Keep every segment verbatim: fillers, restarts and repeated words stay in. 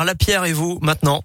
par Lapierre et vous maintenant.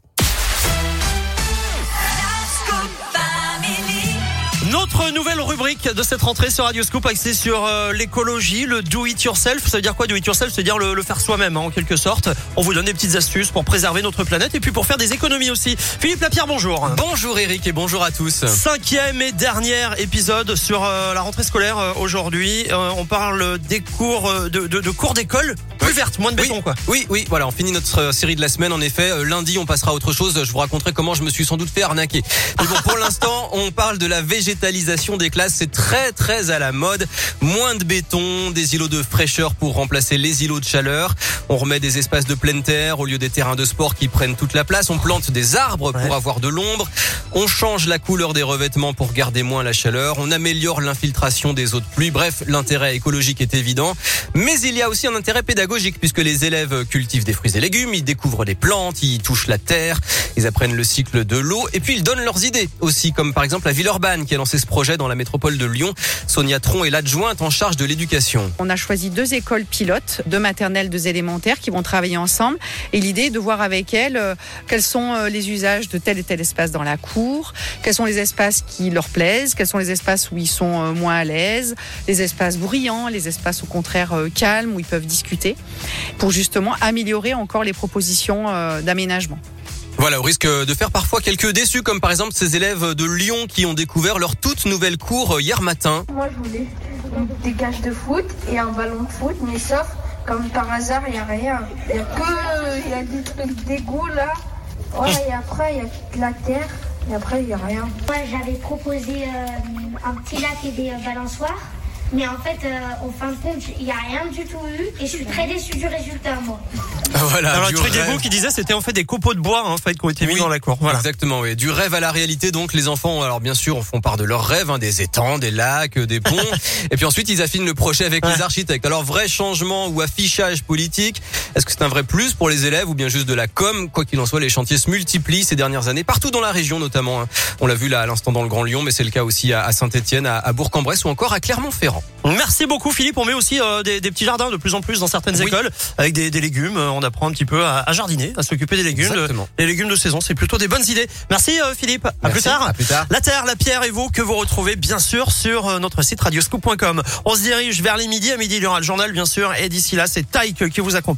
Notre nouvelle rubrique de cette rentrée sur Radio Scoop axée sur euh, l'écologie, le do it yourself. Ça veut dire quoi, do it yourself? Ça veut dire le, le faire soi-même, hein, en quelque sorte. On vous donne des petites astuces pour préserver notre planète et puis pour faire des économies aussi. Philippe Lapierre, bonjour. Bonjour Eric et bonjour à tous. Cinquième et dernier épisode sur euh, la rentrée scolaire euh, aujourd'hui. Euh, on parle des cours euh, de, de, de cours d'école plus verte, moins de béton, oui, quoi. Oui, oui. Voilà, on finit notre série de la semaine. En effet, lundi, on passera à autre chose. Je vous raconterai comment je me suis sans doute fait arnaquer. Mais bon, pour l'instant, on parle de la végétalisation des classes, c'est très très à la mode. Moins de béton, des îlots de fraîcheur pour remplacer les îlots de chaleur. On remet des espaces de pleine terre au lieu des terrains de sport qui prennent toute la place. On plante des arbres pour, ouais, avoir de l'ombre. On change la couleur des revêtements pour garder moins la chaleur. On améliore l'infiltration des eaux de pluie. Bref, l'intérêt écologique est évident. Mais il y a aussi un intérêt pédagogique puisque les élèves cultivent des fruits et légumes, ils découvrent des plantes, ils touchent la terre, ils apprennent le cycle de l'eau et puis ils donnent leurs idées aussi, comme par exemple à Villeurbanne qui a lancé projet dans la métropole de Lyon. Sonia Tron est l'adjointe en charge de l'éducation. On a choisi deux écoles pilotes, deux maternelles, deux élémentaires qui vont travailler ensemble, et l'idée est de voir avec elles euh, quels sont euh, les usages de tel et tel espace dans la cour, quels sont les espaces qui leur plaisent, quels sont les espaces où ils sont euh, moins à l'aise, les espaces bruyants, les espaces au contraire euh, calmes où ils peuvent discuter, pour justement améliorer encore les propositions euh, d'aménagement. Voilà, au risque de faire parfois quelques déçus, comme par exemple ces élèves de Lyon qui ont découvert leur toute nouvelle cour hier matin. Moi, je voulais des cages de foot et un ballon de foot, mais sauf, comme par hasard, il n'y a rien. Il y a que, il y a des trucs d'égout, là. Ouais, et après, il y a de la terre, et après, il n'y a rien. Moi, j'avais proposé euh, un petit lac et des euh, balançoires. Mais en fait, euh, au fin de compte, il n'y a rien du tout eu. Et je suis très déçue du résultat, moi. Voilà. Alors, le truc d'égout qui disait, c'était en fait des copeaux de bois, hein, en fait, qui ont été, oui, mis dans la cour. Voilà. Exactement, oui. Du rêve à la réalité, donc, les enfants, alors, bien sûr, font part de leurs rêves, hein, des étangs, des lacs, des ponts. Et puis ensuite, ils affinent le projet avec, ouais, les architectes. Alors, vrai changement ou affichage politique, est-ce que c'est un vrai plus pour les élèves ou bien juste de la com? Quoi qu'il en soit, les chantiers se multiplient ces dernières années, partout dans la région, notamment, hein. On l'a vu là, à l'instant, dans le Grand Lyon, mais c'est le cas aussi à Saint-Etienne, à Bourg-en-Bresse ou encore à Clermont-Ferrand. Merci beaucoup Philippe, on met aussi euh, des, des petits jardins de plus en plus dans certaines, oui, écoles avec des, des légumes, on apprend un petit peu à, à jardiner, à s'occuper des légumes, de, les légumes de saison, c'est plutôt des bonnes idées. Merci euh, Philippe, à plus tard. À plus tard. La terre, la pierre et vous, que vous retrouvez bien sûr sur euh, notre site radioscoop point com. On se dirige vers les midis, à midi il y aura le journal bien sûr et d'ici là c'est Tyke qui vous accompagne.